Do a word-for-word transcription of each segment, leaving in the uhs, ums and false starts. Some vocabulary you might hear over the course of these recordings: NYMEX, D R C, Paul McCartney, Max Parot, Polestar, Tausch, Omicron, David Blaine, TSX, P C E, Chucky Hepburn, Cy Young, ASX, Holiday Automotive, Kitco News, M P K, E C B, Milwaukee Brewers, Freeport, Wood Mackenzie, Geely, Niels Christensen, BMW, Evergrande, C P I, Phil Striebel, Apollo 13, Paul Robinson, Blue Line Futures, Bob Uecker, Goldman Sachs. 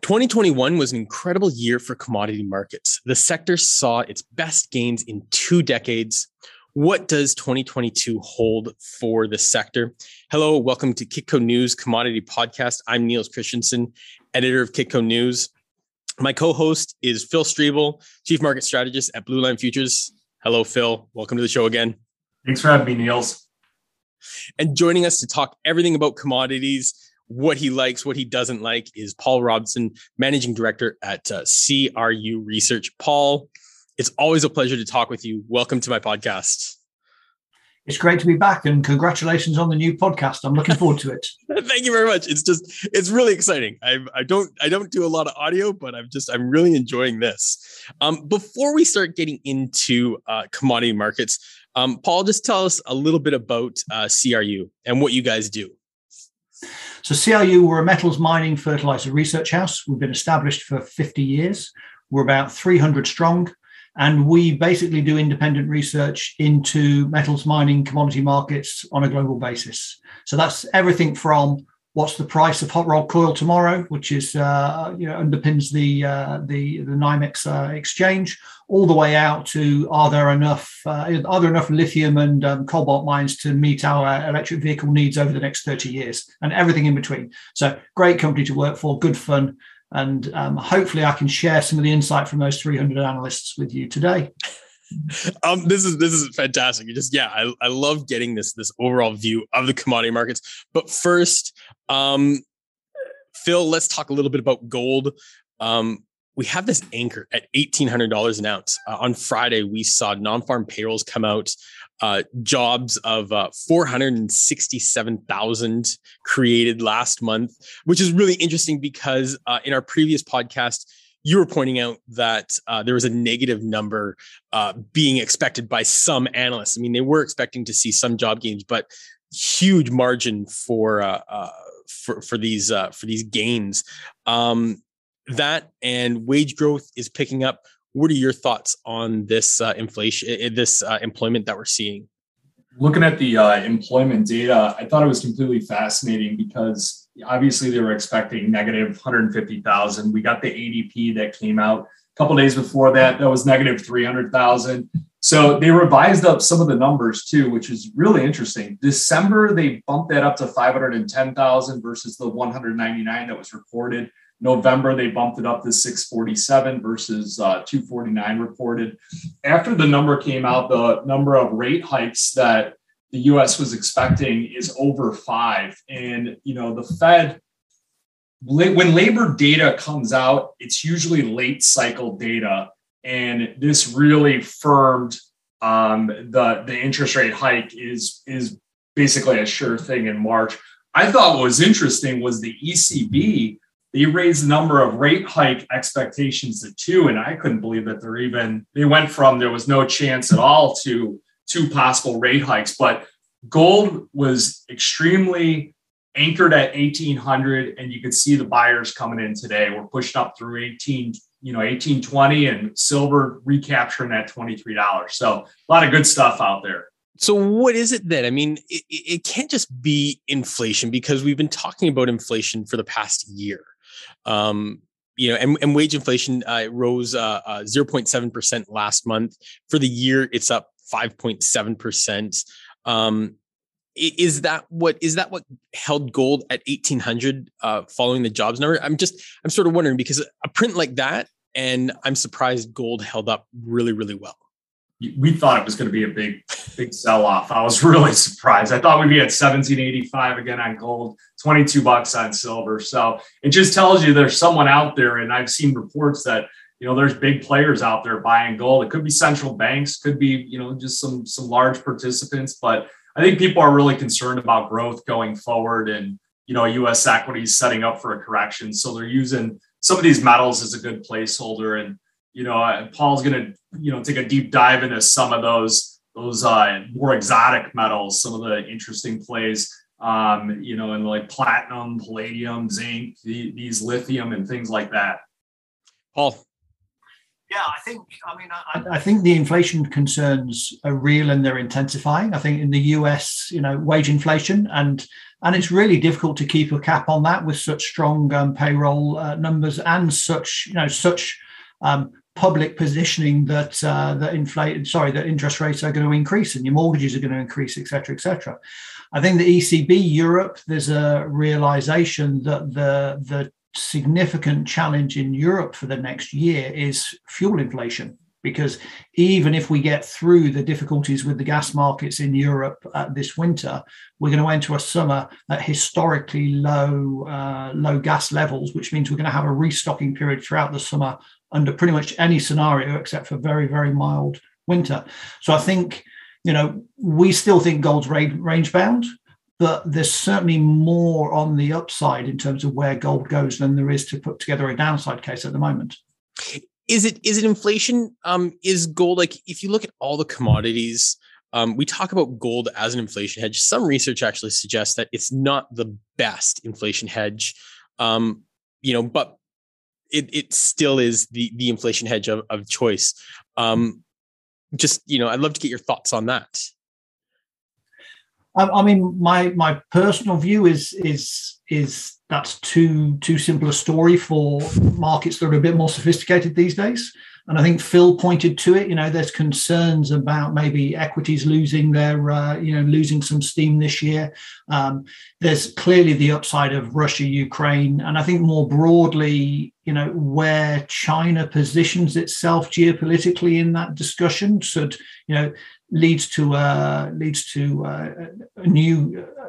twenty twenty-one was an incredible year for commodity markets. The sector saw its best gains in two decades. What does twenty twenty-two hold for the sector? Hello, welcome to Kitco News Commodity Podcast. I'm Niels Christensen, editor of Kitco News. My co-host is Phil Striebel, Chief Market Strategist at Blue Line Futures. Hello, Phil. Welcome to the show again. Thanks for having me, Niels. And joining us to talk everything about commodities, what he likes, what he doesn't like, is Paul Robinson, Managing Director at uh, C R U Research. Paul, it's always a pleasure to talk with you. Welcome to my podcast. It's great to be back, and congratulations on the new podcast. I'm looking forward to it. Thank you very much. It's just, it's really exciting. I, I don't, I don't do a lot of audio, but I'm just, I'm really enjoying this. Um, before we start getting into uh, commodity markets, um, Paul, just tell us a little bit about uh, C R U and what you guys do. So C R U, we're a metals mining fertilizer research house. We've been established for fifty years. We're about three hundred strong, and we basically do independent research into metals mining commodity markets on a global basis. So that's everything from what's the price of hot rolled coil tomorrow, which is uh, you know underpins the uh, the the NYMEX uh, exchange, all the way out to are there enough uh, are there enough lithium and um, cobalt mines to meet our electric vehicle needs over the next thirty years, and everything in between. So great company to work for, good fun, and um, hopefully I can share some of the insight from those three hundred analysts with you today. Um, this is this is fantastic. You just yeah, I, I love getting this this overall view of the commodity markets. But first, um, Phil, let's talk a little bit about gold. Um, we have this anchor at eighteen hundred dollars an ounce. Uh, on Friday, we saw non-farm payrolls come out, uh, jobs of uh, four hundred sixty-seven thousand created last month, which is really interesting because uh, in our previous podcast, you were pointing out that uh, there was a negative number uh, being expected by some analysts. I mean, they were expecting to see some job gains, but huge margin for uh, uh, for for these uh, for these gains. Um, that and wage growth is picking up. What are your thoughts on this uh, inflation, this uh, employment that we're seeing? Looking at the uh, employment data, I thought it was completely fascinating because obviously, they were expecting negative one hundred fifty thousand. We got the A D P that came out a couple of days before that. That was negative three hundred thousand. So they revised up some of the numbers too, which is really interesting. December, they bumped that up to five hundred ten thousand versus the one hundred ninety-nine that was reported. November, they bumped it up to six forty-seven versus uh, two forty-nine reported. After the number came out, the number of rate hikes that the U S was expecting is over five. And, you know, the Fed, when labor data comes out, it's usually late cycle data. And this really firmed um, the, the interest rate hike is, is basically a sure thing in March. I thought what was interesting was the E C B, they raised the number of rate hike expectations to two. And I couldn't believe that they're even, they went from there was no chance at all to two possible rate hikes, but gold was extremely anchored at eighteen hundred, and you could see the buyers coming in today. We're pushing up through eighteen, you know, eighteen twenty, and silver recapturing at twenty-three dollars. So a lot of good stuff out there. So what is it then? I mean, it, it can't just be inflation because we've been talking about inflation for the past year. Um, You know, and, and wage inflation uh, rose uh, uh, zero point seven percent last month. For the year, it's up five point seven percent. Um, is that what is that what held gold at eighteen hundred uh, following the jobs number? I'm just I'm sort of wondering because a print like that, and I'm surprised gold held up really, really well. We thought it was going to be a big, big sell-off. I was really surprised. I thought we'd be at seventeen eighty-five again on gold, twenty-two bucks on silver. So it just tells you there's someone out there, and I've seen reports that, you know, there's big players out there buying gold. It could be central banks, could be, you know, just some, some large participants. But I think people are really concerned about growth going forward and, you know, U S equities setting up for a correction. So they're using some of these metals as a good placeholder. And you know, Paul's going to, you know, take a deep dive into some of those, those uh, more exotic metals, some of the interesting plays, um, you know, and like platinum, palladium, zinc, the, these lithium and things like that. Paul. Yeah, I think, I mean, I, I think the inflation concerns are real and they're intensifying. I think in the U S, you know, wage inflation, and and it's really difficult to keep a cap on that with such strong um, payroll uh, numbers and such, you know, such um, public positioning that uh, that inflate, sorry, that interest rates are going to increase and your mortgages are going to increase, et cetera, et cetera. I think the E C B, Europe, there's a realization that the the significant challenge in Europe for the next year is fuel inflation, because even if we get through the difficulties with the gas markets in Europe uh, this winter, we're going to enter a summer at historically low uh, low gas levels, which means we're going to have a restocking period throughout the summer under pretty much any scenario except for very, very mild winter. So I think, you know, we still think gold's range bound, but there's certainly more on the upside in terms of where gold goes than there is to put together a downside case at the moment. Is it is it inflation? Um, is gold, like, if you look at all the commodities, um, we talk about gold as an inflation hedge. Some research actually suggests that it's not the best inflation hedge, um, you know, but it it still is the the inflation hedge of, of choice. Um, just, you know, I'd love to get your thoughts on that. I mean, my my personal view is is is that's too too simple a story for markets that are a bit more sophisticated these days. And I think Phil pointed to it. You know, there's concerns about maybe equities losing their uh, you know losing some steam this year. Um, there's clearly the upside of Russia, Ukraine, and I think more broadly, you know, where China positions itself geopolitically in that discussion should, you know, leads to uh, leads to uh, a new uh,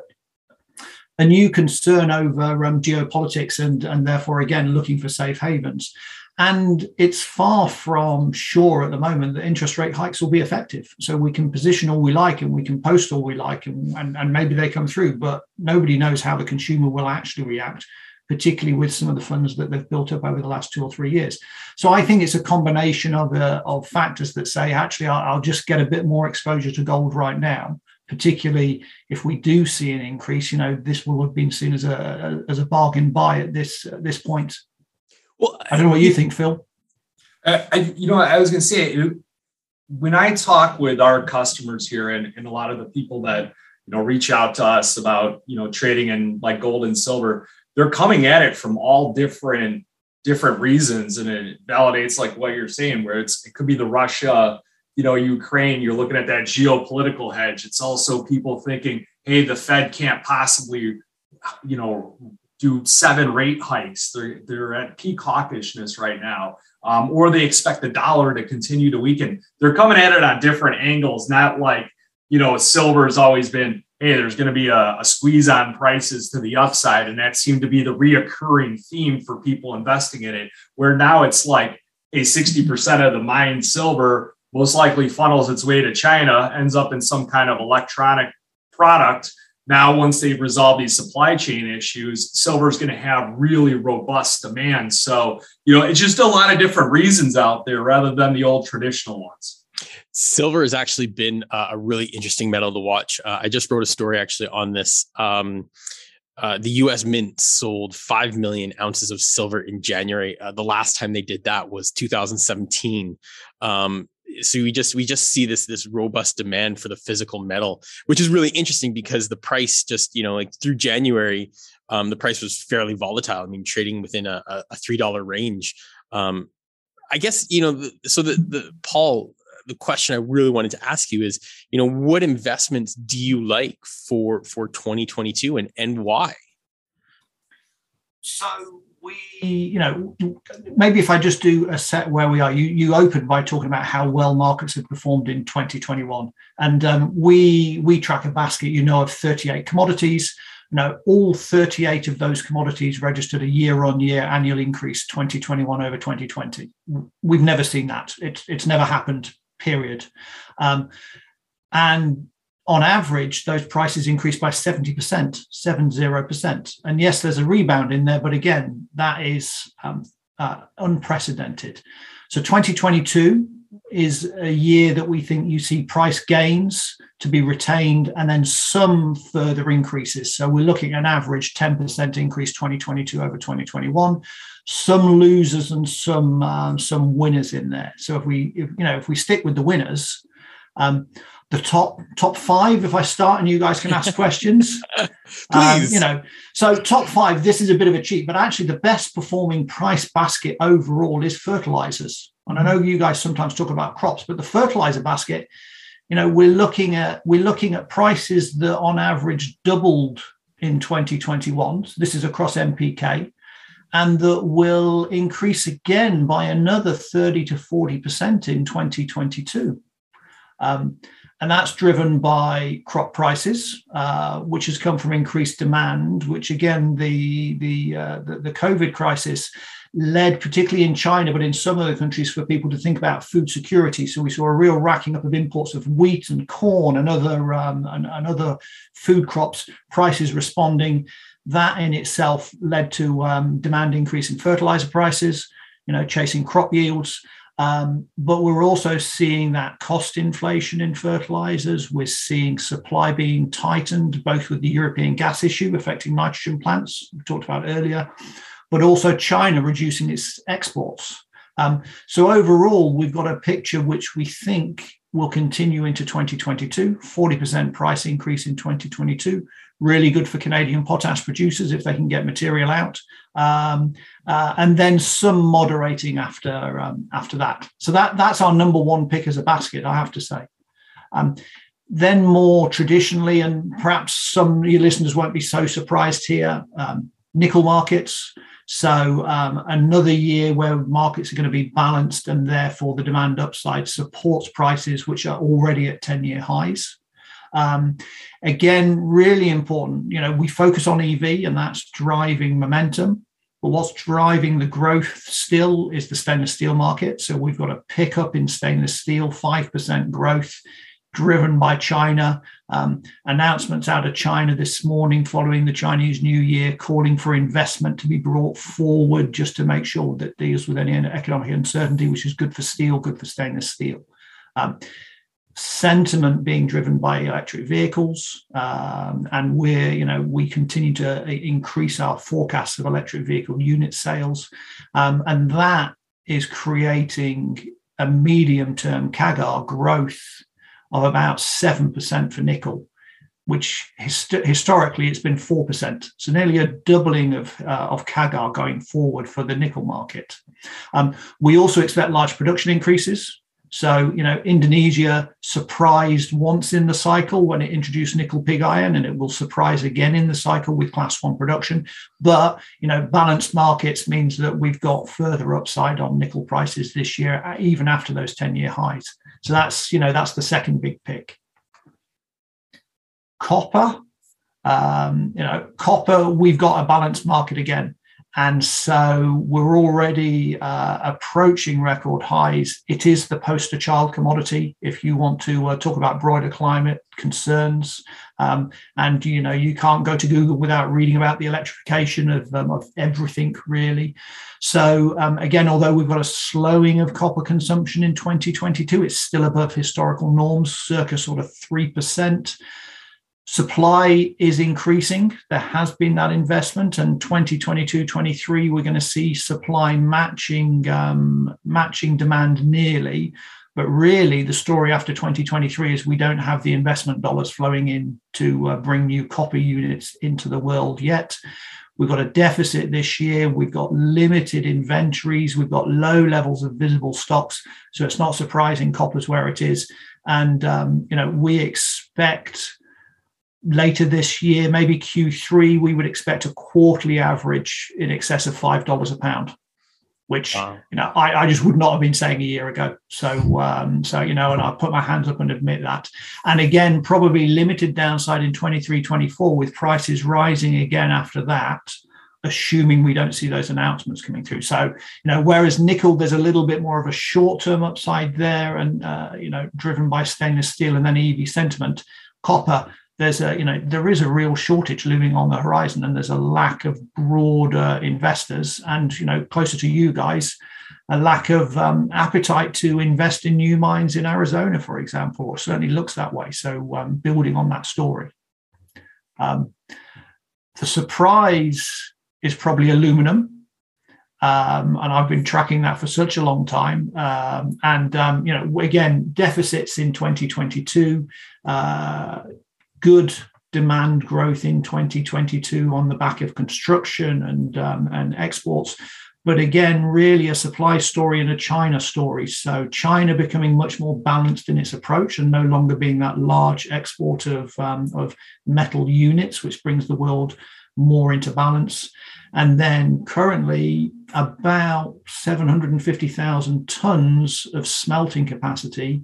a new concern over um, geopolitics and and therefore again looking for safe havens. And it's far from sure at the moment that interest rate hikes will be effective. So we can position all we like and we can post all we like and and, and maybe they come through, but nobody knows how the consumer will actually react, particularly with some of the funds that they've built up over the last two or three years. So I think it's a combination of, uh, of factors that say, actually, I'll, I'll just get a bit more exposure to gold right now, particularly if we do see an increase. You know, this will have been seen as a as a bargain buy at this, at this point. Well, I don't know what you think, Phil. Uh, I, you know, I was going to say, it, when I talk with our customers here and, and a lot of the people that, you know, reach out to us about, you know, trading in like gold and silver, they're coming at it from all different different reasons, and it validates like what you're saying, where it's it could be the Russia, you know, Ukraine. You're looking at that geopolitical hedge. It's also people thinking, hey, the Fed can't possibly, you know, do seven rate hikes. They're they're at peak hawkishness right now, um, or they expect the dollar to continue to weaken. They're coming at it on different angles, not like, you know, silver has always been, hey, there's going to be a, a squeeze on prices to the upside. And that seemed to be the reoccurring theme for people investing in it, where now it's like a sixty percent of the mined silver most likely funnels its way to China, ends up in some kind of electronic product. Now, once they resolve these supply chain issues, silver is going to have really robust demand. So, you know, it's just a lot of different reasons out there rather than the old traditional ones. Silver has actually been uh, a really interesting metal to watch. Uh, I just wrote a story actually on this. Um, uh, the U S Mint sold five million ounces of silver in January. Uh, the last time they did that was two thousand seventeen. Um, so we just we just see this this robust demand for the physical metal, which is really interesting because the price just, you know, like through January, um, the price was fairly volatile. I mean, trading within a, a three dollar range. Um, I guess, you know, the, so the, the Paul... the question I really wanted to ask you is, you know, what investments do you like for, for twenty twenty-two and, and why? So we, you know, maybe if I just do a set where we are, you, you opened by talking about how well markets have performed in twenty twenty-one. And um, we, we track a basket, you know, of thirty-eight commodities. Now, all thirty-eight of those commodities registered a year-on-year annual increase, twenty twenty-one over twenty twenty. We've never seen that. It's, it's never happened. Period. Um, and on average, those prices increased by seventy percent, seventy percent. And yes, there's a rebound in there, but again, that is um, uh, unprecedented. So twenty twenty-two, is a year that we think you see price gains to be retained and then some further increases. So we're looking at an average ten percent increase twenty twenty-two over twenty twenty-one, some losers and some um, some winners in there. So if we if, you know if we stick with the winners, um, the top top five, if I start and you guys can ask questions, um, you know, so top five, this is a bit of a cheat, but actually the best performing price basket overall is fertilizers. And I know you guys sometimes talk about crops, but the fertilizer basket, you know, we're looking at we're looking at prices that on average doubled in twenty twenty-one. This is across M P K, and that will increase again by another thirty to forty percent in twenty twenty-two. Um, and that's driven by crop prices, uh, which has come from increased demand, which again, the the, uh, the the COVID crisis led particularly in China, but in some other countries, for people to think about food security. So we saw a real racking up of imports of wheat and corn and other, um, and, and other food crops, prices responding. That in itself led to um, demand increase in fertilizer prices, you know, chasing crop yields. Um, but we're also seeing that cost inflation in fertilizers. We're seeing supply being tightened, both with the European gas issue affecting nitrogen plants we talked about earlier, but also China reducing its exports. Um, so overall, we've got a picture which we think will continue into twenty twenty-two, forty percent price increase in twenty twenty-two, really good for Canadian potash producers if they can get material out, um, uh, and then some moderating after um, after that. So that that's our number one pick as a basket, I have to say. Um, then more traditionally, and perhaps some of your listeners won't be so surprised here, um, nickel markets. So um, another year where markets are going to be balanced, and therefore the demand upside supports prices, which are already at ten-year highs. Um, again, really important, you know, we focus on E V and that's driving momentum. But what's driving the growth still is the stainless steel market. So we've got a pickup in stainless steel, five percent growth driven by China. Um, announcements out of China this morning following the Chinese New Year calling for investment to be brought forward just to make sure that deals with any economic uncertainty, which is good for steel, good for stainless steel. Um, sentiment being driven by electric vehicles, um, and we're, you know, we continue to increase our forecasts of electric vehicle unit sales, um, and that is creating a medium-term C A G R growth of about seven percent for nickel, which hist- historically it's been four percent. So nearly a doubling of, uh, of C A G R going forward for the nickel market. Um, we also expect large production increases. So, you know, Indonesia surprised once in the cycle when it introduced nickel pig iron, and it will surprise again in the cycle with class one production. But, you know, balanced markets means that we've got further upside on nickel prices this year, even after those ten-year highs. So that's, you know, that's the second big pick. Copper, um, you know, copper, we've got a balanced market again. And so we're already uh, approaching record highs. It is the poster child commodity if you want to uh, talk about broader climate concerns. Um, and, you know, you can't go to Google without reading about the electrification of, um, of everything, really. So, um, again, although we've got a slowing of copper consumption in twenty twenty-two, it's still above historical norms, circa sort of three percent. Supply is increasing. There has been that investment, and twenty twenty-two twenty-three we're going to see supply matching um, matching demand nearly. But really, the story after twenty twenty-three is we don't have the investment dollars flowing in to uh, bring new copper units into the world yet. We've got a deficit this year. We've got limited inventories. We've got low levels of visible stocks. So it's not surprising copper's where it is. And um, you know, we expect later this year, maybe Q three, we would expect a quarterly average in excess of five dollars a pound, which, wow, you know, I, I just would not have been saying a year ago. So, um, so you know, and I put my hands up and admit that. And again, probably limited downside in twenty-three twenty-four with prices rising again after that, assuming we don't see those announcements coming through. So, you know, whereas nickel, there's a little bit more of a short-term upside there and, uh, you know, driven by stainless steel and then E V sentiment. Copper, there's a, you know, there is a real shortage looming on the horizon, and there's a lack of broader investors, and, you know, closer to you guys, a lack of um, appetite to invest in new mines in Arizona, for example, or certainly looks that way. So um, building on that story. Um, the surprise is probably aluminum. Um, and I've been tracking that for such a long time. Um, and, um, you know, again, deficits in twenty twenty-two, uh, good demand growth in twenty twenty-two on the back of construction and, um, and exports. But again, really a supply story and a China story. So China becoming much more balanced in its approach and no longer being that large exporter of, um, of metal units, which brings the world more into balance. And then currently about seven hundred fifty thousand tons of smelting capacity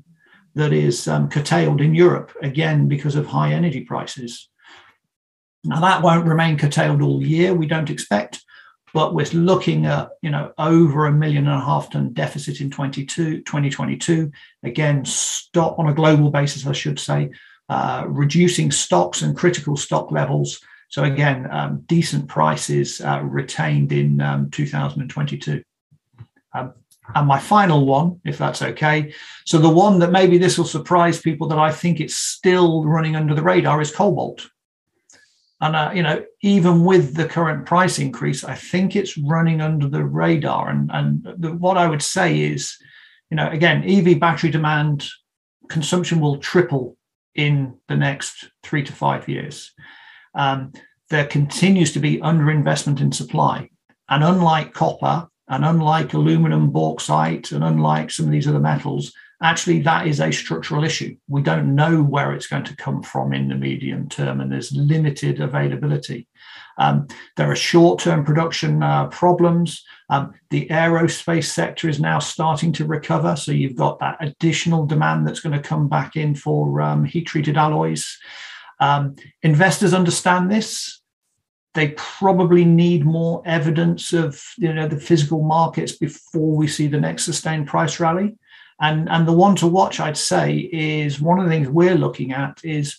that is um, curtailed in Europe, again, because of high energy prices. Now, that won't remain curtailed all year, we don't expect. But we're looking at, you know, over a million and a half ton deficit in twenty twenty-two. Again, stock on a global basis, I should say, uh, reducing stocks and critical stock levels. So again, um, decent prices uh, retained in um, two thousand twenty-two. Um, and my final one, if that's okay. So the one that maybe this will surprise people that I think it's still running under the radar is cobalt. And, uh, you know, even with the current price increase, I think it's running under the radar. And, and the, what I would say is, you know, again, E V battery demand consumption will triple in the next three to five years. Um, there continues to be underinvestment in supply. And unlike copper and unlike aluminum, bauxite, and unlike some of these other metals, actually, that is a structural issue. We don't know where it's going to come from in the medium term, and there's limited availability. Um, there are short-term production uh, problems. Um, the aerospace sector is now starting to recover, so you've got that additional demand that's going to come back in for um, heat-treated alloys. Um, investors understand this. They probably need more evidence of, you know, the physical markets before we see the next sustained price rally. And, and the one to watch, I'd say, is one of the things we're looking at is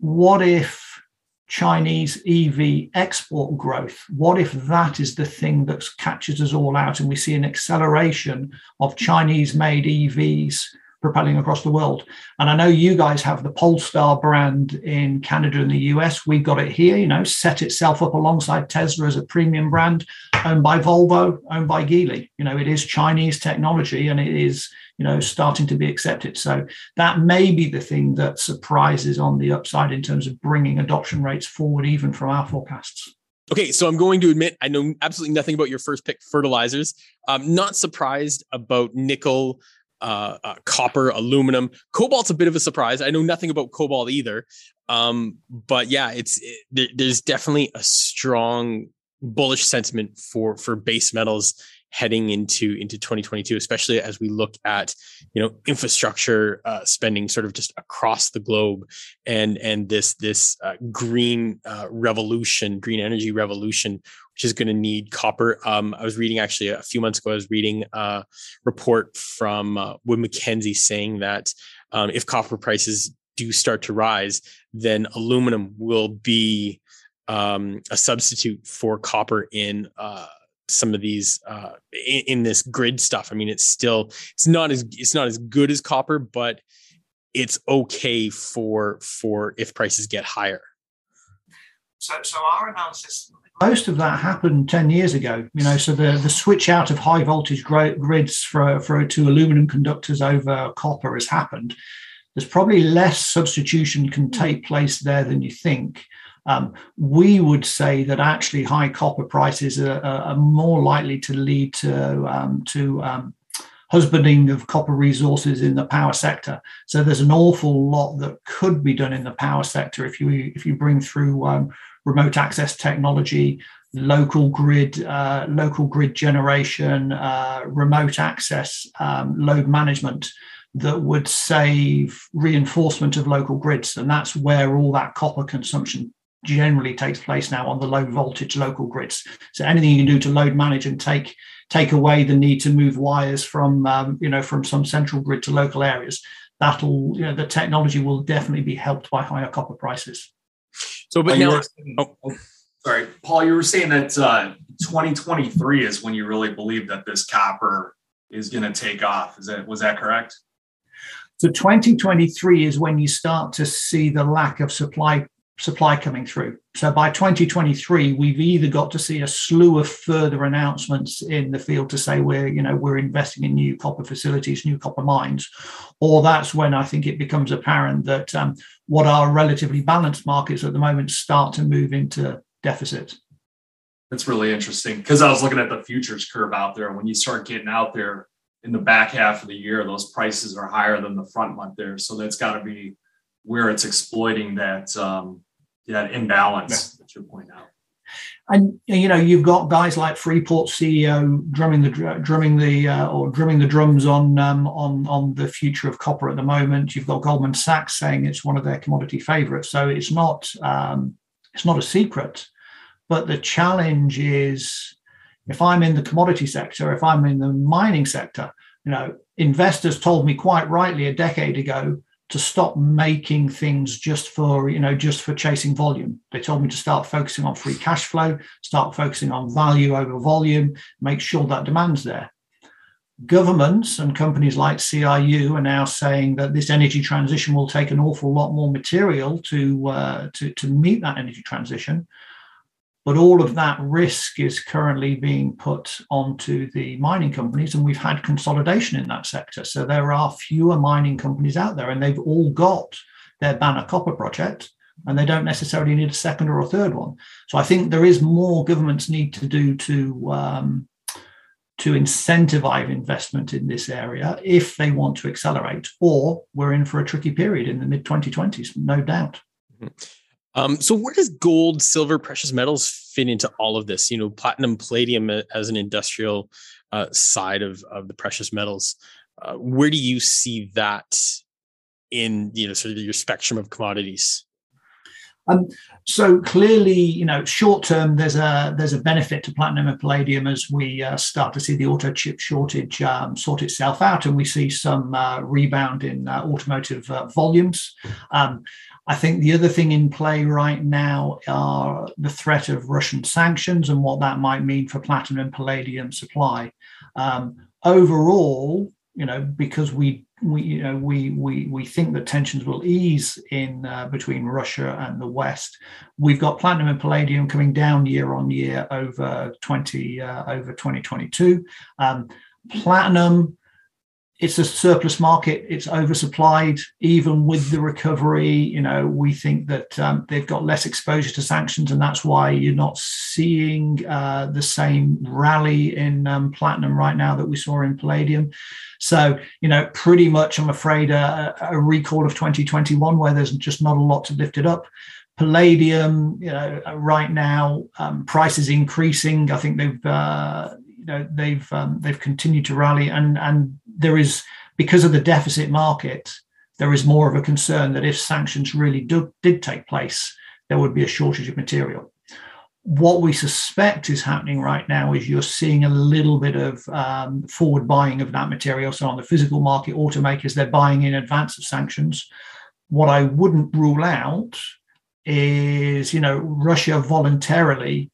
what if Chinese E V export growth, what if that is the thing that catches us all out and we see an acceleration of Chinese-made E Vs propelling across the world? And I know you guys have the Polestar brand in Canada and the U S. We've got it here, you know, set itself up alongside Tesla as a premium brand, owned by Volvo, owned by Geely. You know, it is Chinese technology and it is, you know, starting to be accepted. So that may be the thing that surprises on the upside in terms of bringing adoption rates forward, even from our forecasts. Okay, so I'm going to admit I know absolutely nothing about your first pick, fertilizers. I'm not surprised about nickel, uh, uh, copper, aluminum. Cobalt's a bit of a surprise. I know nothing about cobalt either. Um, but yeah, it's it, there, there's definitely a strong bullish sentiment for for base metals heading into into twenty twenty-two, especially as we look at, you know, infrastructure uh, spending sort of just across the globe, and and this this uh, green uh, revolution, green energy revolution, which is going to need copper. Um, I was reading actually a few months ago. I was reading a report from uh, Wood Mackenzie saying that um, if copper prices do start to rise, then aluminum will be um, a substitute for copper in uh, some of these uh, in, in this grid stuff. I mean, it's still, it's not as, it's not as good as copper, but it's okay for, for if prices get higher. So, so our analysis, most of that happened ten years ago, you know, so the, the switch out of high voltage grids for, for to aluminum conductors over copper has happened. There's probably less substitution can take place there than you think. Um, we would say that actually high copper prices are, are more likely to lead to um, to um, husbanding of copper resources in the power sector. So there's an awful lot that could be done in the power sector if you if you bring through um, remote access technology, local grid, uh, local grid generation, uh, remote access, um, load management. That would save reinforcement of local grids, and that's where all that copper consumption generally takes place now, on the low voltage local grids. So anything you can do to load manage and take take away the need to move wires from um, you know from some central grid to local areas, that'll you know the technology will definitely be helped by higher copper prices. So, but Paul, now, saying, oh. sorry, Paul, you were saying that uh, twenty twenty-three is when you really believe that this copper is going to take off. Is that, was that correct? So twenty twenty-three is when you start to see the lack of supply supply coming through. So by twenty twenty-three, we've either got to see a slew of further announcements in the field to say we're, you know, we're investing in new copper facilities, new copper mines, or that's when I think it becomes apparent that um, what are relatively balanced markets at the moment start to move into deficit. That's really interesting, because I was looking at the futures curve out there. When you start getting out there in the back half of the year, those prices are higher than the front month there. So that's got to be where it's exploiting that um, that imbalance yeah. that you point out. And you know, you've got guys like Freeport C E O drumming the drumming the uh, or drumming the drums on um, on on the future of copper at the moment. You've got Goldman Sachs saying it's one of their commodity favorites. So it's not um, it's not a secret, but the challenge is, if I'm in the commodity sector, if I'm in the mining sector, you know, investors told me quite rightly a decade ago to stop making things just for, you know, just for chasing volume. They told me to start focusing on free cash flow, start focusing on value over volume, make sure that demand's there. Governments and companies like C R U are now saying that this energy transition will take an awful lot more material to, uh, to, to meet that energy transition. But all of that risk is currently being put onto the mining companies, and we've had consolidation in that sector. So there are fewer mining companies out there, and they've all got their banner copper project, and they don't necessarily need a second or a third one. So I think there is more governments need to do to, um, to incentivize investment in this area if they want to accelerate, or we're in for a tricky period in the mid twenty twenties, no doubt. Mm-hmm. Um, so where does gold, silver, precious metals fit into all of this? You know, platinum, palladium as an industrial uh, side of, of the precious metals. Uh, where do you see that in, you know, sort of your spectrum of commodities? Um, so clearly, you know, short term, there's a there's a benefit to platinum and palladium as we uh, start to see the auto chip shortage um, sort itself out, and we see some uh, rebound in uh, automotive uh, volumes. Um, I think the other thing in play right now are the threat of Russian sanctions and what that might mean for platinum and palladium supply. Um, overall, you know, because we we you know we we we think that tensions will ease in uh, between Russia and the West, we've got platinum and palladium coming down year on year over twenty uh, over twenty twenty-two. Um, platinum. It's a surplus market. It's oversupplied. Even with the recovery, you know, we think that um, they've got less exposure to sanctions, and that's why you're not seeing uh, the same rally in um, platinum right now that we saw in palladium. So, you know, pretty much, I'm afraid, a, a recall of twenty twenty-one where there's just not a lot to lift it up. Palladium, you know, right now, um, price is increasing. I think they've, uh, you know, they've um, they've continued to rally, and and. There is, because of the deficit market, there is more of a concern that if sanctions really do, did take place, there would be a shortage of material. What we suspect is happening right now is you're seeing a little bit of um, forward buying of that material. So on the physical market, automakers, they're buying in advance of sanctions. What I wouldn't rule out is, you know, Russia voluntarily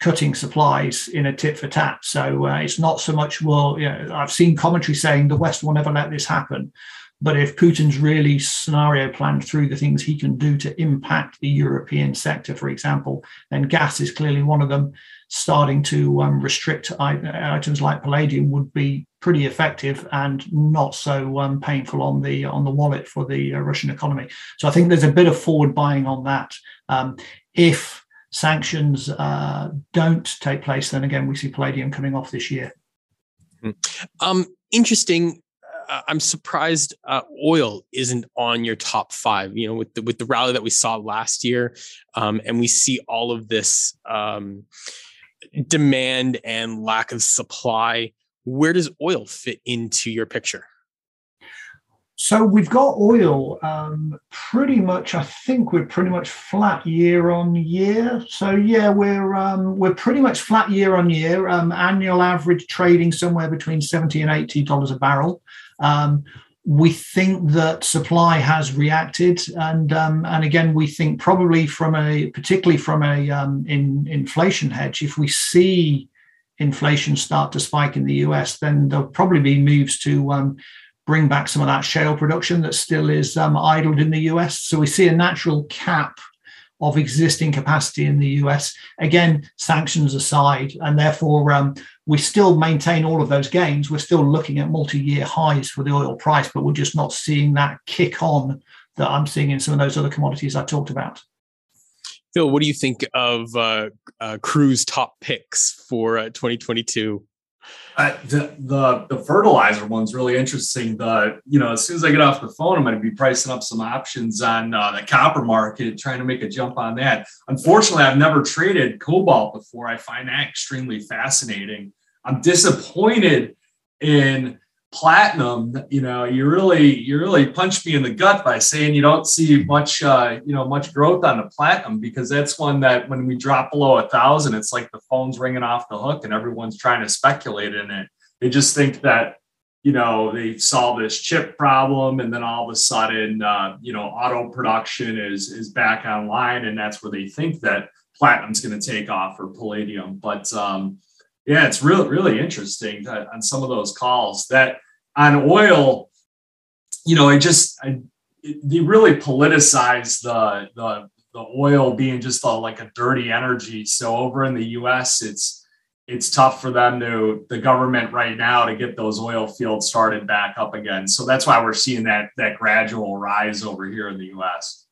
cutting supplies in a tit for tat. So uh, it's not so much, well, you know, I've seen commentary saying the West will never let this happen. But if Putin's really scenario planned through the things he can do to impact the European sector, for example, then gas is clearly one of them. Starting to um, restrict items like palladium would be pretty effective and not so um, painful on the on the wallet for the uh, Russian economy. So I think there's a bit of forward buying on that. Um, if sanctions uh, don't take place, then again, we see palladium coming off this year. Um, interesting. Uh, I'm surprised uh, oil isn't on your top five, you know, with the, with the rally that we saw last year. Um, and we see all of this um, demand and lack of supply. Where does oil fit into your picture? So we've got oil um, pretty much, I think we're pretty much flat year on year. So yeah, we're um, we're pretty much flat year on year. Um, annual average trading somewhere between seventy and eighty dollars a barrel. Um, We think that supply has reacted, and um, and again, we think probably from a particularly from a um, in inflation hedge. If we see inflation start to spike in the U S, then there'll probably be moves to um, bring back some of that shale production that still is um, idled in the U S. So we see a natural cap of existing capacity in the U S. Again, sanctions aside, and therefore. Um, We still maintain all of those gains. We're still looking at multi-year highs for the oil price, but we're just not seeing that kick on that I'm seeing in some of those other commodities I talked about. Phil, what do you think of uh, uh, C R U's top picks for uh, twenty twenty-two? Uh, the, the the fertilizer one's really interesting. The you know, as soon as I get off the phone, I'm going to be pricing up some options on uh, the copper market, trying to make a jump on that. Unfortunately, I've never traded cobalt before. I find that extremely fascinating. I'm disappointed in platinum. You know, you really you really punched me in the gut by saying you don't see much uh, you know much growth on the platinum, because that's one that when we drop below a thousand, it's like the phone's ringing off the hook and everyone's trying to speculate in it. They just think that you know they solve this chip problem and then all of a sudden uh, you know auto production is is back online, and that's where they think that platinum's going to take off, or palladium, but. Um, Yeah, it's really, really interesting on some of those calls that on oil, you know, it just, I, it, they really politicized the, the, the oil being just a, like a dirty energy. So over in the U S, it's, it's tough for them to, the government right now to get those oil fields started back up again. So that's why we're seeing that, that gradual rise over here in the U S.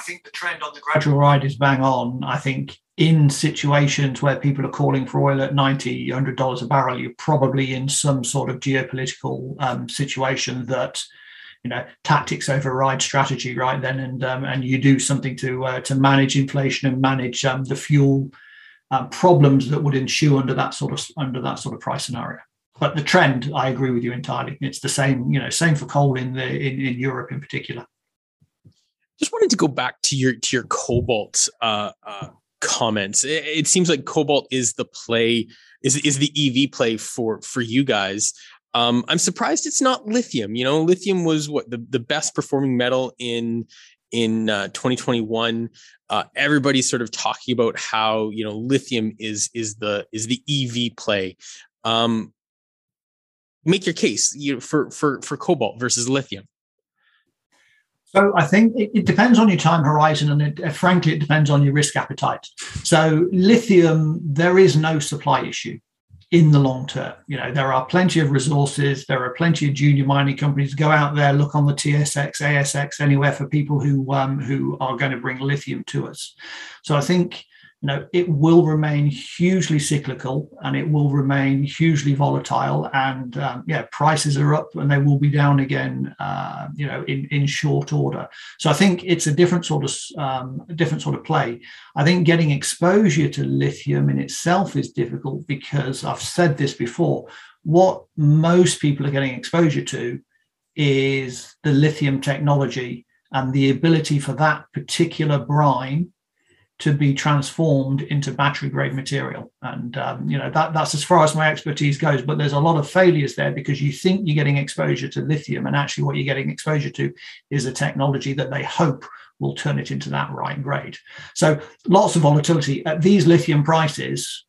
I think the trend on the gradual ride is bang on. I think in situations where people are calling for oil at ninety dollars, one hundred dollars a barrel, you're probably in some sort of geopolitical um, situation that, you know, tactics override strategy right then, and um, and you do something to uh, to manage inflation and manage um, the fuel uh, problems that would ensue under that sort of under that sort of price scenario. But the trend, I agree with you entirely. It's the same, you know, same for coal in the in, in Europe in particular. Just wanted to go back to your to your cobalt uh, uh, comments. It, it seems like cobalt is the play, is is the E V play for for you guys. Um, I'm surprised it's not lithium. You know, lithium was what the, the best performing metal in in uh, twenty twenty-one. Uh, everybody's sort of talking about how you know lithium is is the is the E V play. Um, make your case you know, for for for cobalt versus lithium. So I think it, it depends on your time horizon, and it, uh, frankly, it depends on your risk appetite. So lithium, there is no supply issue in the long term. You know, there are plenty of resources. There are plenty of junior mining companies. Go out there, look on the T S X, A S X, anywhere for people who um, who are going to bring lithium to us. So I think you know it will remain hugely cyclical, and it will remain hugely volatile. And um, yeah, prices are up, and they will be down again. Uh, you know, in, in short order. So I think it's a different sort of um, a different sort of play. I think getting exposure to lithium in itself is difficult, because I've said this before. What most people are getting exposure to is the lithium technology and the ability for that particular brine to be transformed into battery-grade material. And, um, you know, that, that's as far as my expertise goes, but there's a lot of failures there, because you think you're getting exposure to lithium, and actually what you're getting exposure to is a technology that they hope will turn it into that right grade. So lots of volatility. At these lithium prices,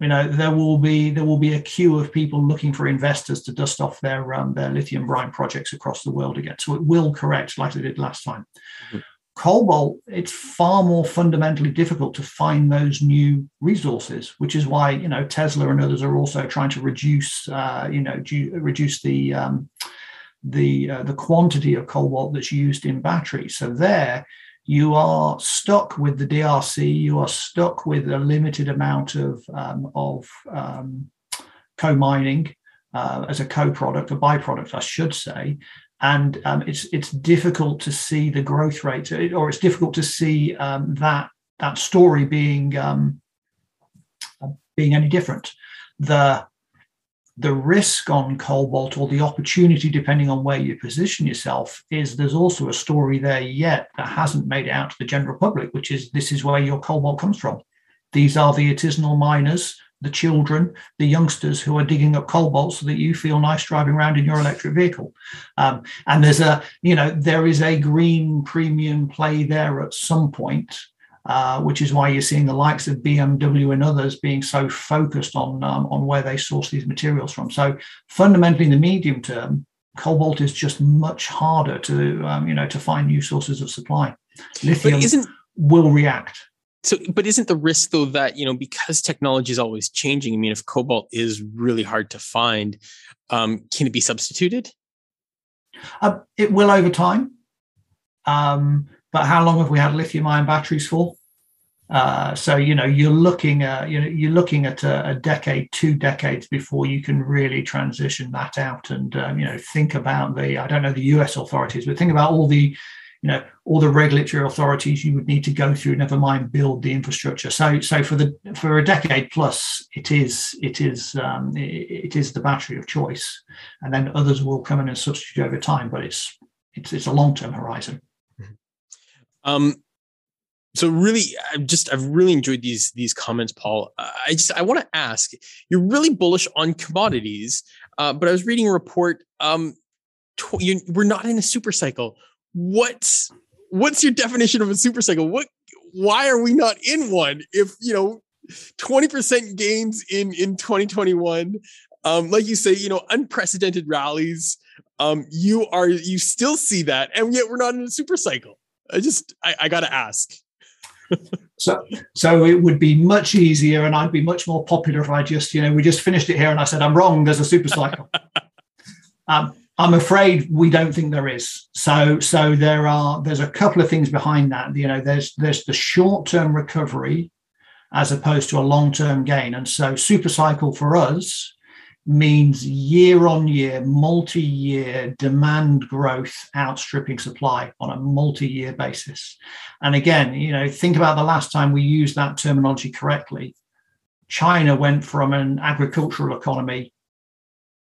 you know, there will be there will be a queue of people looking for investors to dust off their, um, their lithium brine projects across the world again. So it will correct like it did last time. Mm-hmm. Cobalt, it's far more fundamentally difficult to find those new resources, which is why you know Tesla and others are also trying to reduce, uh, you know, do, reduce the um, the uh, the quantity of cobalt that's used in batteries. So there, you are stuck with the D R C. You are stuck with a limited amount of um, of um, co-mining uh, as a co-product, a byproduct, I should say. And um, it's it's difficult to see the growth rate, or it's difficult to see um, that that story being um, being any different. The the risk on cobalt, or the opportunity, depending on where you position yourself, is there's also a story there yet that hasn't made it out to the general public, which is this is where your cobalt comes from. These are the artisanal miners the children, the youngsters who are digging up cobalt so that you feel nice driving around in your electric vehicle. Um, and there's a, you know, there is a green premium play there at some point, uh, which is why you're seeing the likes of B M W and others being so focused on, um, on where they source these materials from. So fundamentally, in the medium term, cobalt is just much harder to, um, you know, to find new sources of supply. Lithium isn't- will react. So, but isn't the risk, though, that, you know, because technology is always changing, I mean, if cobalt is really hard to find, um, can it be substituted? Uh, it will over time. Um, but how long have we had lithium ion batteries for? Uh, so, you know, you're looking at, you know, you're looking at a, a decade, two decades before you can really transition that out and, um, you know, think about the, I don't know, the U S authorities, but think about all the, you know, all the regulatory authorities you would need to go through, never mind build the infrastructure. So, so for the for a decade plus, it is it is um, it, it is the battery of choice, and then others will come in and substitute over time. But it's it's it's a long term horizon. Um, so really, I've just I've really enjoyed these these comments, Paul. I just I want to ask, you're really bullish on commodities, uh, but I was reading a report. Um, tw- you, we're not in a super cycle. What's what's your definition of a supercycle? What why are we not in one? If you know, twenty percent gains in in twenty twenty-one, um, like you say, you know, unprecedented rallies. Um, you are you still see that, and yet we're not in a supercycle. I just I, I gotta ask. So, so it would be much easier, and I'd be much more popular if I just you know we just finished it here, and I said I'm wrong. There's a supercycle. um, I'm afraid we don't think there is. So, so there are. There's a couple of things behind that. You know, there's there's the short-term recovery, as opposed to a long-term gain. And so, super cycle for us means year-on-year, multi-year demand growth outstripping supply on a multi-year basis. And again, you know, think about the last time we used that terminology correctly. China went from an agricultural economy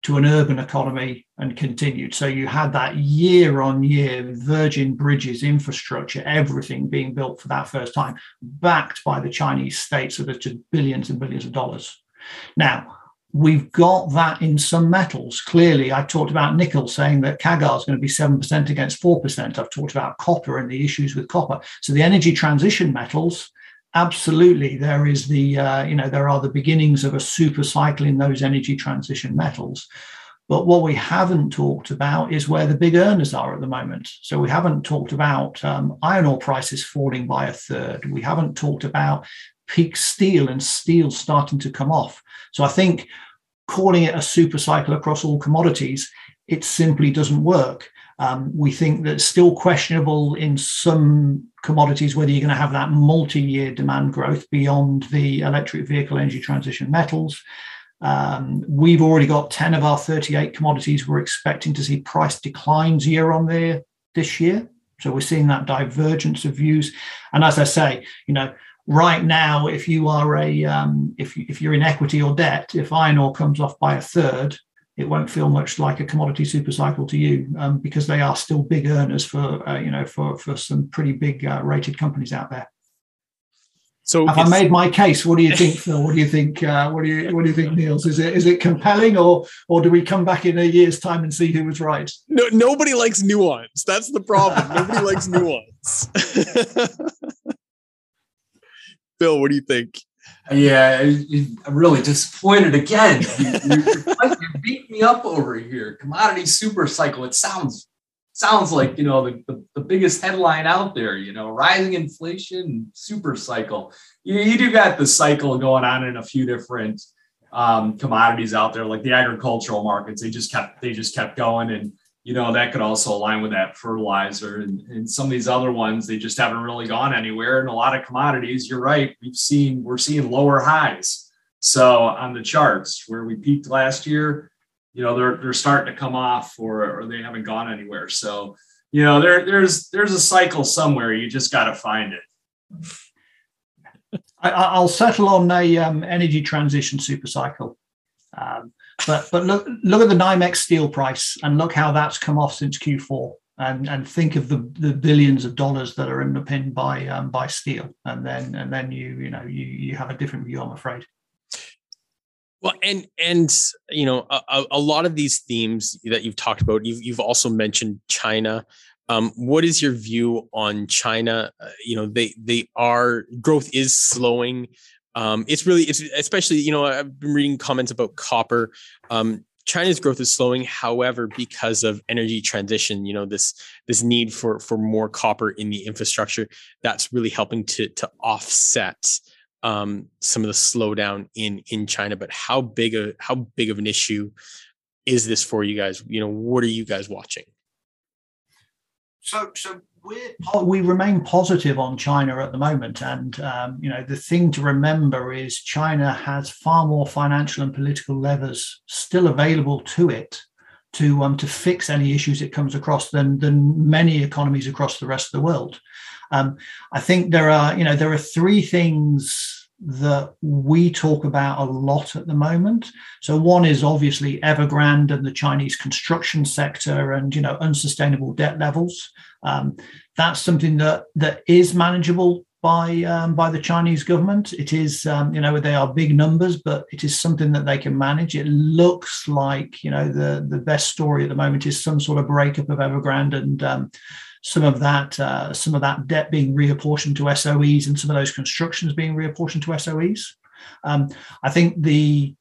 to an urban economy and continued. So you had that year on year virgin bridges, infrastructure, everything being built for that first time, backed by the Chinese state. So there's just billions and billions of dollars. Now, we've got that in some metals. Clearly, I talked about nickel saying that C A G R is going to be seven percent against four percent. I've talked about copper and the issues with copper. So the energy transition metals, absolutely, there is the uh, you know there are the beginnings of a super cycle in those energy transition metals, but what we haven't talked about is where the big earners are at the moment. So we haven't talked about um, iron ore prices falling by a third. We haven't talked about peak steel and steel starting to come off. So I think calling it a super cycle across all commodities, it simply doesn't work. Um, we think that it's still questionable in some commodities whether you're going to have that multi-year demand growth beyond the electric vehicle energy transition metals. Um, we've already got ten of our thirty-eight commodities we're expecting to see price declines year on year this year. So we're seeing that divergence of views. And as I say, you know, right now, if you are a um, if if you're in equity or debt, if iron ore comes off by a third, it won't feel much like a commodity supercycle to you, um, because they are still big earners for uh, you know for for some pretty big uh, rated companies out there. So have I made my case? What do you think, Phil? What do you think? Uh, what do you what do you think, Niels? Is it is it compelling, or or do we come back in a year's time and see who was right? No, nobody likes nuance. That's the problem. Nobody likes nuance. Phil, what do you think? Yeah, I'm really disappointed again. You, you, you beat me up over here. Commodity super cycle. It sounds sounds like you know the, the, the biggest headline out there. You know, rising inflation, super cycle. You, you do got the cycle going on in a few different um, commodities out there, like the agricultural markets. They just kept they just kept going, and you know that could also align with that fertilizer and, and some of these other ones. They just haven't really gone anywhere. And a lot of commodities, you're right, we've seen we're seeing lower highs. So on the charts where we peaked last year, you know they're they're starting to come off, or, or they haven't gone anywhere. So you know there there's there's a cycle somewhere. You just got to find it. I, I'll settle on a um, energy transition supercycle. Um, But but look look at the NYMEX steel price and look how that's come off since Q four, and, and think of the, the billions of dollars that are underpinned by um, by steel, and then and then you you know you you have a different view, I'm afraid. Well, and and you know, a, a lot of these themes that you've talked about, you've you've also mentioned China. Um, what is your view on China? Uh, you know, they they are growth is slowing. Um, it's really it's especially you know I've been reading comments about copper. Um, China's growth is slowing, however, because of energy transition. You know, this this need for for more copper in the infrastructure that's really helping to to offset Um, some of the slowdown in in China. But how big a how big of an issue is this for you guys? You know, what are you guys watching? So, so we we remain positive on China at the moment, and um, you know, the thing to remember is China has far more financial and political levers still available to it to um to fix any issues it comes across than than many economies across the rest of the world. Um, I think there are, you know, there are three things that we talk about a lot at the moment. So one is obviously Evergrande and the Chinese construction sector, and you know, unsustainable debt levels. Um, that's something that that is manageable by um, by the Chinese government. It is, um, you know, they are big numbers, but it is something that they can manage. It looks like, you know, the the best story at the moment is some sort of breakup of Evergrande and Um, Some of that, uh, some of that debt being reapportioned to S O Es, and some of those constructions being reapportioned to S O Es. Um, I think the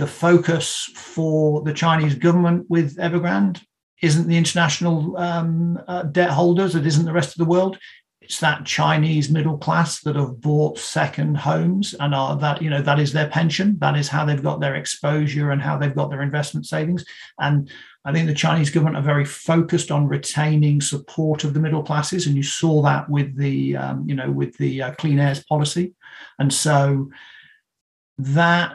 the focus for the Chinese government with Evergrande isn't the international um, uh, debt holders; it isn't the rest of the world. It's that Chinese middle class that have bought second homes and are that, you know, that is their pension. That is how they've got their exposure and how they've got their investment savings. And I think the Chinese government are very focused on retaining support of the middle classes. And you saw that with the, um, you know, with the uh, clean air policy. And so that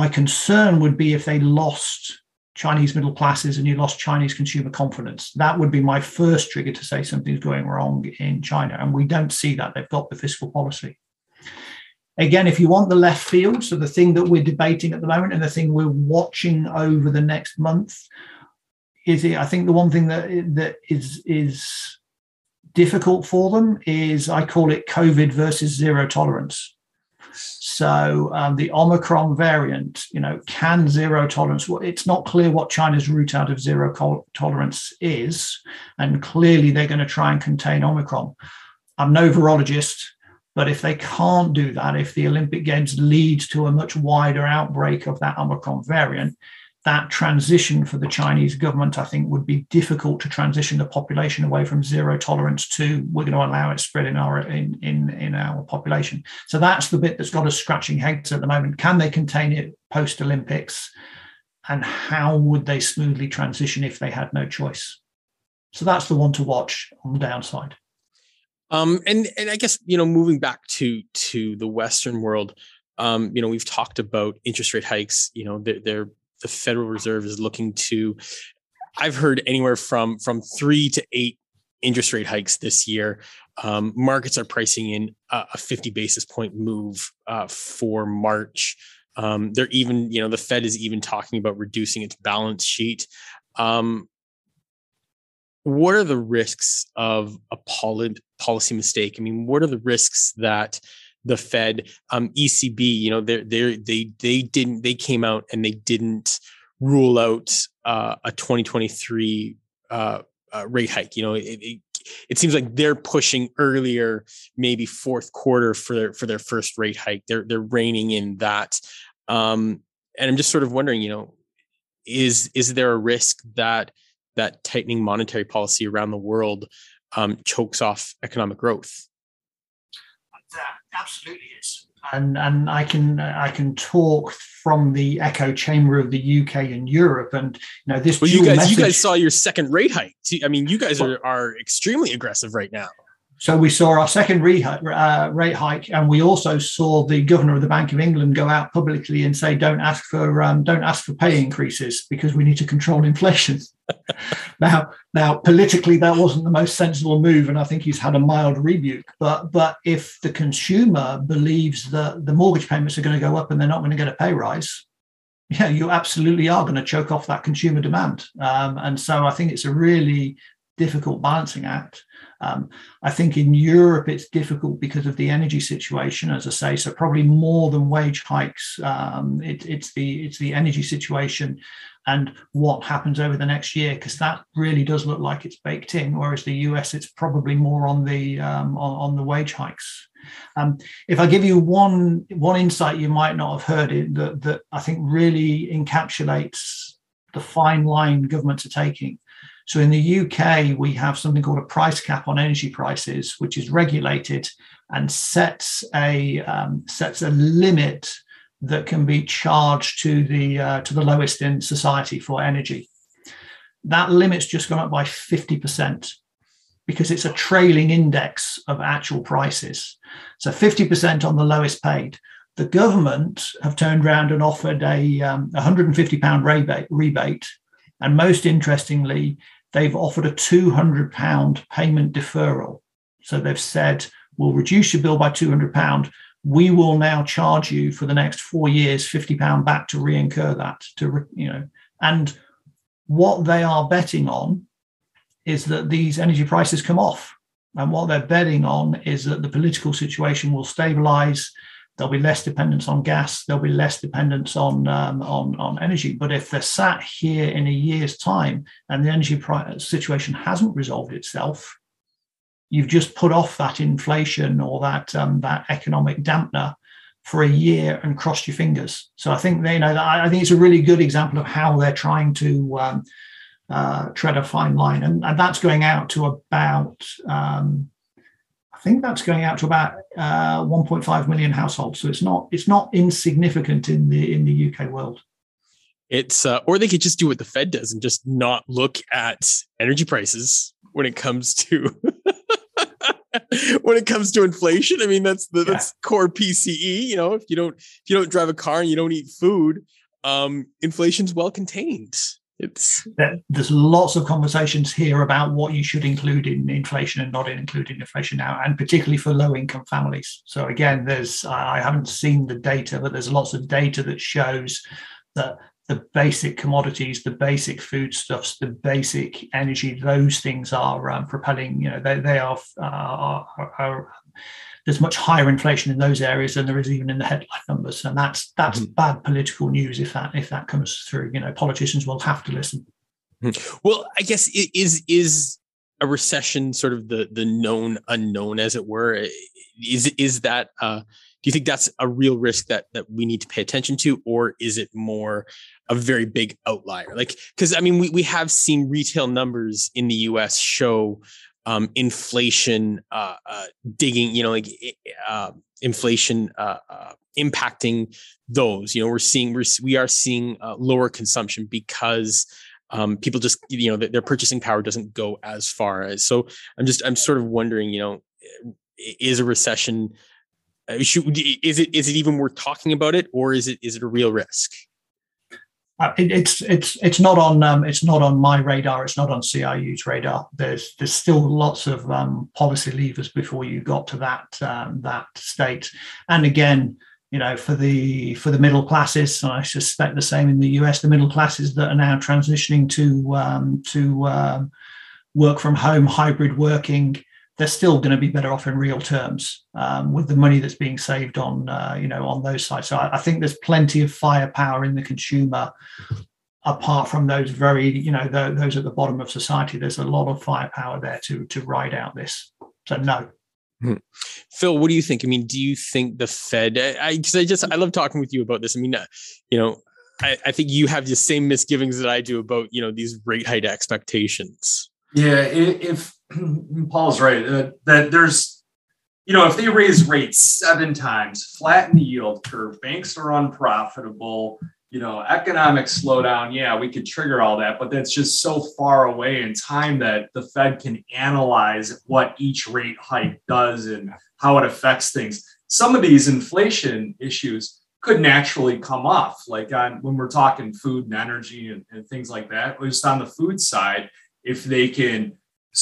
my concern would be if they lost Chinese middle classes and you lost Chinese consumer confidence. That would be my first trigger to say something's going wrong in China. And we don't see that. They've got the fiscal policy. Again, if you want the left field, so the thing that we're debating at the moment and the thing we're watching over the next month is, it, I think the one thing that, that is, is difficult for them is, I call it COVID versus zero tolerance. So um, the Omicron variant, you know, can zero tolerance, well, it's not clear what China's route out of zero col- tolerance is. And clearly they're going to try and contain Omicron. I'm no virologist, but if they can't do that, if the Olympic Games lead to a much wider outbreak of that Omicron variant, that transition for the Chinese government, I think, would be difficult to transition the population away from zero tolerance to we're going to allow it spread in our in in, in our population. So that's the bit that's got us scratching heads at the moment. Can they contain it post-Olympics? And how would they smoothly transition if they had no choice? So that's the one to watch on the downside. Um, and and I guess, you know, moving back to to the Western world, um, you know, we've talked about interest rate hikes. You know, they're, they're the Federal Reserve is looking to, I've heard anywhere from, from three to eight interest rate hikes this year. Um, markets are pricing in a, a fifty basis point move uh, for March. Um, they're even, you know, the Fed is even talking about reducing its balance sheet. Um, what are the risks of a poli- policy mistake? I mean, what are the risks that the Fed, um, E C B, you know, they they they they didn't they came out and they didn't rule out uh, a twenty twenty-three uh, uh, rate hike. You know, it, it it seems like they're pushing earlier, maybe fourth quarter for their for their first rate hike. They're they're reining in that, um, and I'm just sort of wondering, you know, is is there a risk that that tightening monetary policy around the world um, chokes off economic growth? That absolutely is, and and I can I can talk from the echo chamber of the U K and Europe, and you know this. Well, you guys, message, you guys saw your second rate hike. I mean, you guys are are extremely aggressive right now. So we saw our second rate uh, rate hike, and we also saw the governor of the Bank of England go out publicly and say, "Don't ask for um, don't ask for pay increases because we need to control inflation." Now, now, politically, that wasn't the most sensible move, and I think he's had a mild rebuke. But but if the consumer believes that the mortgage payments are going to go up and they're not going to get a pay rise, yeah, you absolutely are going to choke off that consumer demand. Um, and so I think it's a really difficult balancing act. Um, I think in Europe it's difficult because of the energy situation, as I say. So probably more than wage hikes, um, it, it's the it's the energy situation and what happens over the next year, because that really does look like it's baked in. Whereas the U S, it's probably more on the um, on, on the wage hikes. Um, if I give you one one insight you might not have heard it, that that I think really encapsulates the fine line governments are taking. So in the U K, we have something called a price cap on energy prices, which is regulated and sets a um, sets a limit that can be charged to the uh, to the lowest in society for energy. That limit's just gone up by fifty percent because it's a trailing index of actual prices. So fifty percent on the lowest paid. The government have turned around and offered a um, one hundred fifty pounds rebate, rebate, and most interestingly, they've offered a two hundred pounds payment deferral. So they've said, we'll reduce your bill by two hundred pounds. We will now charge you for the next four years, fifty pounds back to reincur that. To, you know, and what they are betting on is that these energy prices come off. And what they're betting on is that the political situation will stabilise. There'll be less dependence on gas. There'll be less dependence on, um, on, on energy. But if they're sat here in a year's time and the energy price situation hasn't resolved itself, you've just put off that inflation or that um, that economic dampener for a year and crossed your fingers. So I think they know that. I think it's a really good example of how they're trying to um, uh, tread a fine line, and, and that's going out to about. Um, I think that's going out to about uh, one point five million households. So it's not it's not insignificant in the in the U K world. It's uh, or they could just do what the Fed does and just not look at energy prices when it comes to when it comes to inflation. I mean, that's the, yeah. that's core P C E. You know, if you don't if you don't drive a car and you don't eat food, um, inflation's well contained. It's... There's lots of conversations here about what you should include in inflation and not include in inflation now, and particularly for low-income families. So again, there's I haven't seen the data, but there's lots of data that shows that the basic commodities, the basic foodstuffs, the basic energy, those things are um, propelling. You know, they they are, uh, are, are there's much higher inflation in those areas than there is even in the headline numbers. And that's that's mm-hmm. bad political news if that if that comes through. You know, politicians will have to listen. Well, I guess it is is a recession sort of the the known unknown, as it were? Is is that uh, do you think that's a real risk that that we need to pay attention to, or is it more a very big outlier? Like, because I mean, we we have seen retail numbers in the U S show Um, inflation uh, uh, digging, you know, like uh, inflation uh, uh, impacting those. You know, we're seeing we're, we are seeing uh, lower consumption because um, people just, you know, their, their purchasing power doesn't go as far as. So I'm just I'm sort of wondering, you know, is a recession should, is it is it even worth talking about it, or is it is it a real risk? Uh, it, it's it's it's not on um, it's not on my radar. It's not on C R U's radar. There's there's still lots of um, policy levers before you got to that um, that state. And again, you know, for the for the middle classes, and I suspect the same in the U S, the middle classes that are now transitioning to um, to um, work from home, hybrid working, they're still going to be better off in real terms um, with the money that's being saved on, uh, you know, on those sides. So I, I think there's plenty of firepower in the consumer, apart from those very, you know, the, those at the bottom of society. There's a lot of firepower there to to ride out this. So no. Hmm. Phil, what do you think? I mean, do you think the Fed? I, because I, I just I love talking with you about this. I mean, uh, you know, I, I think you have the same misgivings that I do about, you know, these rate hike expectations. Yeah, if Paul's right, uh, that there's, you know, if they raise rates seven times, flatten the yield curve, banks are unprofitable, you know, economic slowdown, yeah, we could trigger all that, but that's just so far away in time that the Fed can analyze what each rate hike does and how it affects things. Some of these inflation issues could naturally come off, like on, when we're talking food and energy and, and things like that, just on the food side. If they can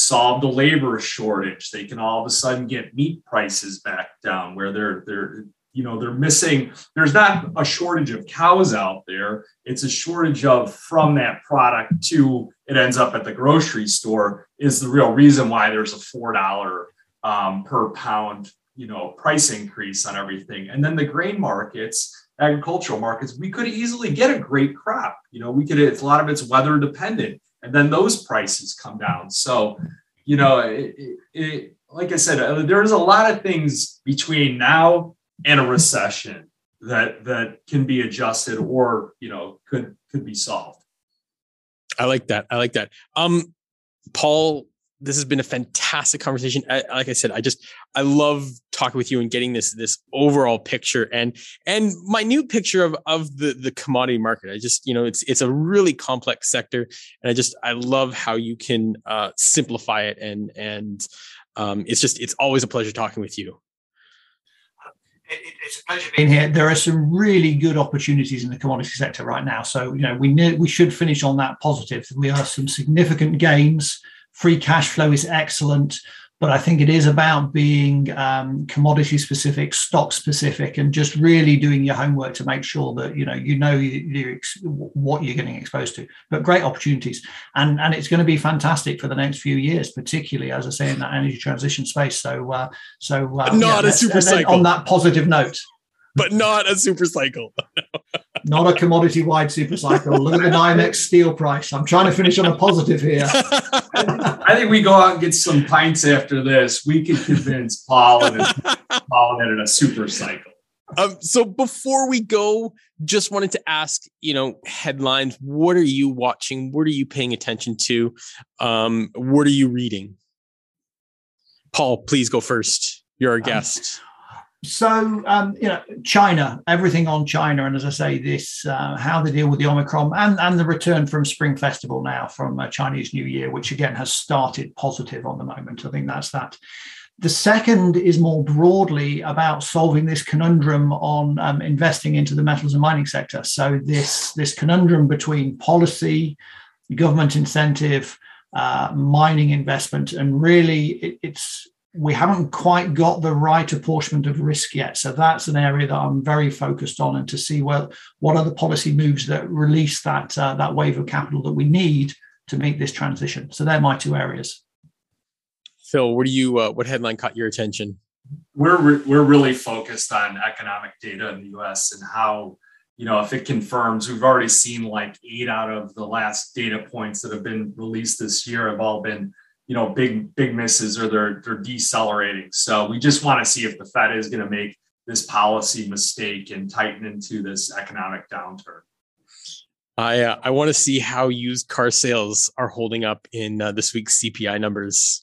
solve the labor shortage, they can all of a sudden get meat prices back down where they're they're you know they're missing. There's not a shortage of cows out there. It's a shortage of from that product to it ends up at the grocery store is the real reason why there's a four dollars um, per pound, you know, price increase on everything. And then the grain markets, agricultural markets, we could easily get a great crop. You know, we could, it's a lot of it's weather dependent, and then those prices come down. So, you know, it, it, it, like I said, there's a lot of things between now and a recession that that can be adjusted or, you know, could could be solved. I like that. I like that. Um, Paul, this has been a fantastic conversation. I, like I said, I just, I love talking with you and getting this, this overall picture and, and my new picture of, of the, the commodity market. I just, you know, it's, it's a really complex sector, and I just, I love how you can uh, simplify it. And, and um, it's just, it's always a pleasure talking with you. It's a pleasure being here. There are some really good opportunities in the commodity sector right now. So, you know, we knew, we should finish on that positive. We are some significant gains. Free cash flow is excellent, but I think it is about being um, commodity specific, stock specific, and just really doing your homework to make sure that, you know, you know you're ex- what you're getting exposed to. But great opportunities. And, and it's going to be fantastic for the next few years, particularly, as I say, in that energy transition space. So, uh, so uh, but not yeah, a super cycle. On that positive note. But not a super cycle. Not a commodity-wide super cycle. Look at the NYMEX steel price. I'm trying to finish on a positive here. I think we go out and get some pints after this. We can convince Paul and Paul that in a super cycle. Um, so before we go, just wanted to ask, you know, headlines. What are you watching? What are you paying attention to? Um, what are you reading? Paul, please go first. You're our guest. Um, So, um, you know, China, everything on China. And as I say, this, uh, how they deal with the Omicron and, and the return from Spring Festival now from uh, Chinese New Year, which again has started positive on the moment. I think that's that. The second is more broadly about solving this conundrum on um, investing into the metals and mining sector. So this, this conundrum between policy, government incentive, uh, mining investment, and really it, it's, we haven't quite got the right apportionment of risk yet. So that's an area that I'm very focused on, and to see well, what are the policy moves that release that uh, that wave of capital that we need to meet this transition. So they're my two areas. Phil, what do you? Uh, what headline caught your attention? We're re- we're really focused on economic data in the U S and how, you know, if it confirms, we've already seen like eight out of the last data points that have been released this year have all been, you know, big, big misses, or they're, they're decelerating. So we just want to see if the Fed is going to make this policy mistake and tighten into this economic downturn. I, uh, I want to see how used car sales are holding up in uh, this week's C P I numbers.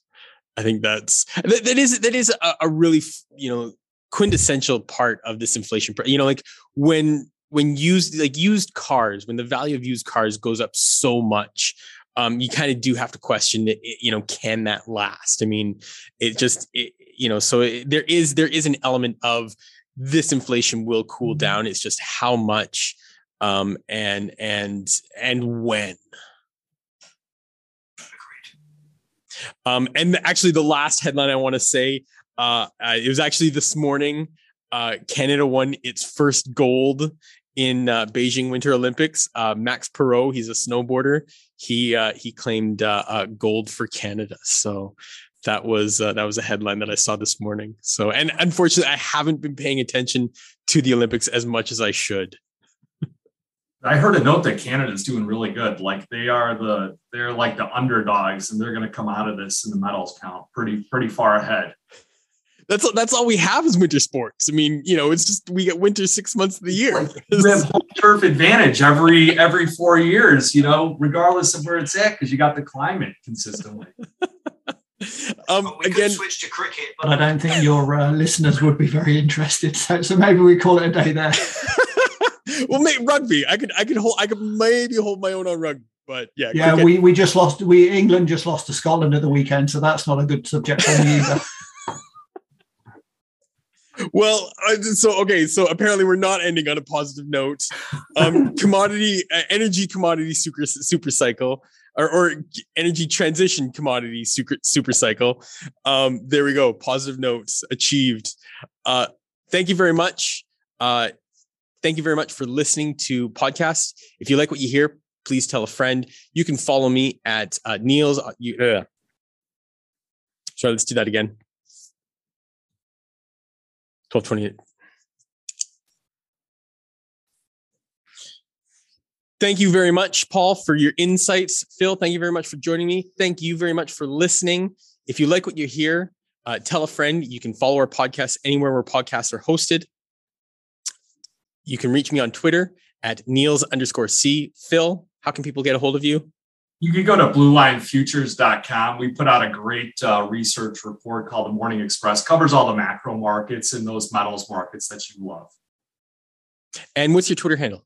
I think that's, that, that is, that is a, a really, you know, quintessential part of this inflation. You know, like when, when used, like used cars, when the value of used cars goes up so much, Um, you kind of do have to question that, you know, can that last? I mean, it just, it, you know, so it, there is, there is an element of this inflation will cool down. It's just how much um, and, and, and when. Agreed. Um, and actually the last headline I want to say, uh, uh, it was actually this morning, uh, Canada won its first gold in uh, Beijing Winter Olympics. uh, Max Parot, he's a snowboarder. He uh, he claimed uh, uh, gold for Canada. So that was uh, that was a headline that I saw this morning. So, and unfortunately, I haven't been paying attention to the Olympics as much as I should. I heard a note that Canada's doing really good. Like they are the they're like the underdogs, and they're going to come out of this in the medals count pretty pretty far ahead. That's that's all we have is winter sports. I mean, you know, it's just we get winter six months of the year. Like, we have home turf advantage every every four years, you know, regardless of where it's at, because you got the climate consistently. um, we again, could switch to cricket, but I don't think your uh, listeners would be very interested. So, so maybe we call it a day there. Well, mate, rugby. I could I could hold I could maybe hold my own on rugby. But yeah, yeah, cricket. we we just lost. We England just lost to Scotland at the weekend, so that's not a good subject for me either. Well, so, okay. So apparently we're not ending on a positive note. Um, commodity, uh, energy, commodity, super, super cycle or, or energy transition, commodity, super, super cycle. Um, there we go. Positive notes achieved. Uh, thank you very much. Uh, thank you very much for listening to podcasts. If you like what you hear, please tell a friend. You can follow me at uh, Niels. Uh, you, uh, sorry, let's do that again. twelve twenty-eight. Thank you very much, Paul, for your insights. Phil, thank you very much for joining me. Thank you very much for listening. If you like what you hear, uh, tell a friend. You can follow our podcast anywhere where podcasts are hosted. You can reach me on Twitter at Niels underscore C. Phil, how can people get a hold of you? You can go to blue line futures dot com. We put out a great uh, research report called The Morning Express. Covers all the macro markets and those metals markets that you love. And what's your Twitter handle?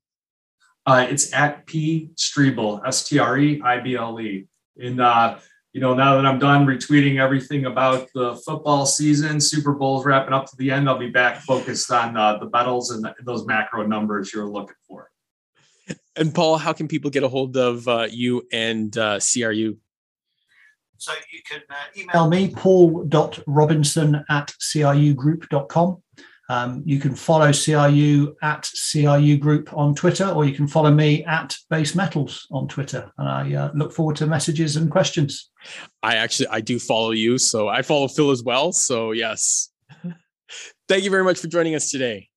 Uh, it's at P Striebel, S T R E I B L E. And, uh, you know, now that I'm done retweeting everything about the football season, Super Bowl's wrapping up to the end, I'll be back focused on uh, the metals and, the, and those macro numbers you're looking for. And Paul, how can people get a hold of uh, you and uh, C R U? So you can uh, email me, paul dot robinson at C R U group dot com. Um, you can follow C R U at C R U Group on Twitter, or you can follow me at Base Metals on Twitter. And I uh, look forward to messages and questions. I actually, I do follow you. So I follow Phil as well. So yes. Thank you very much for joining us today.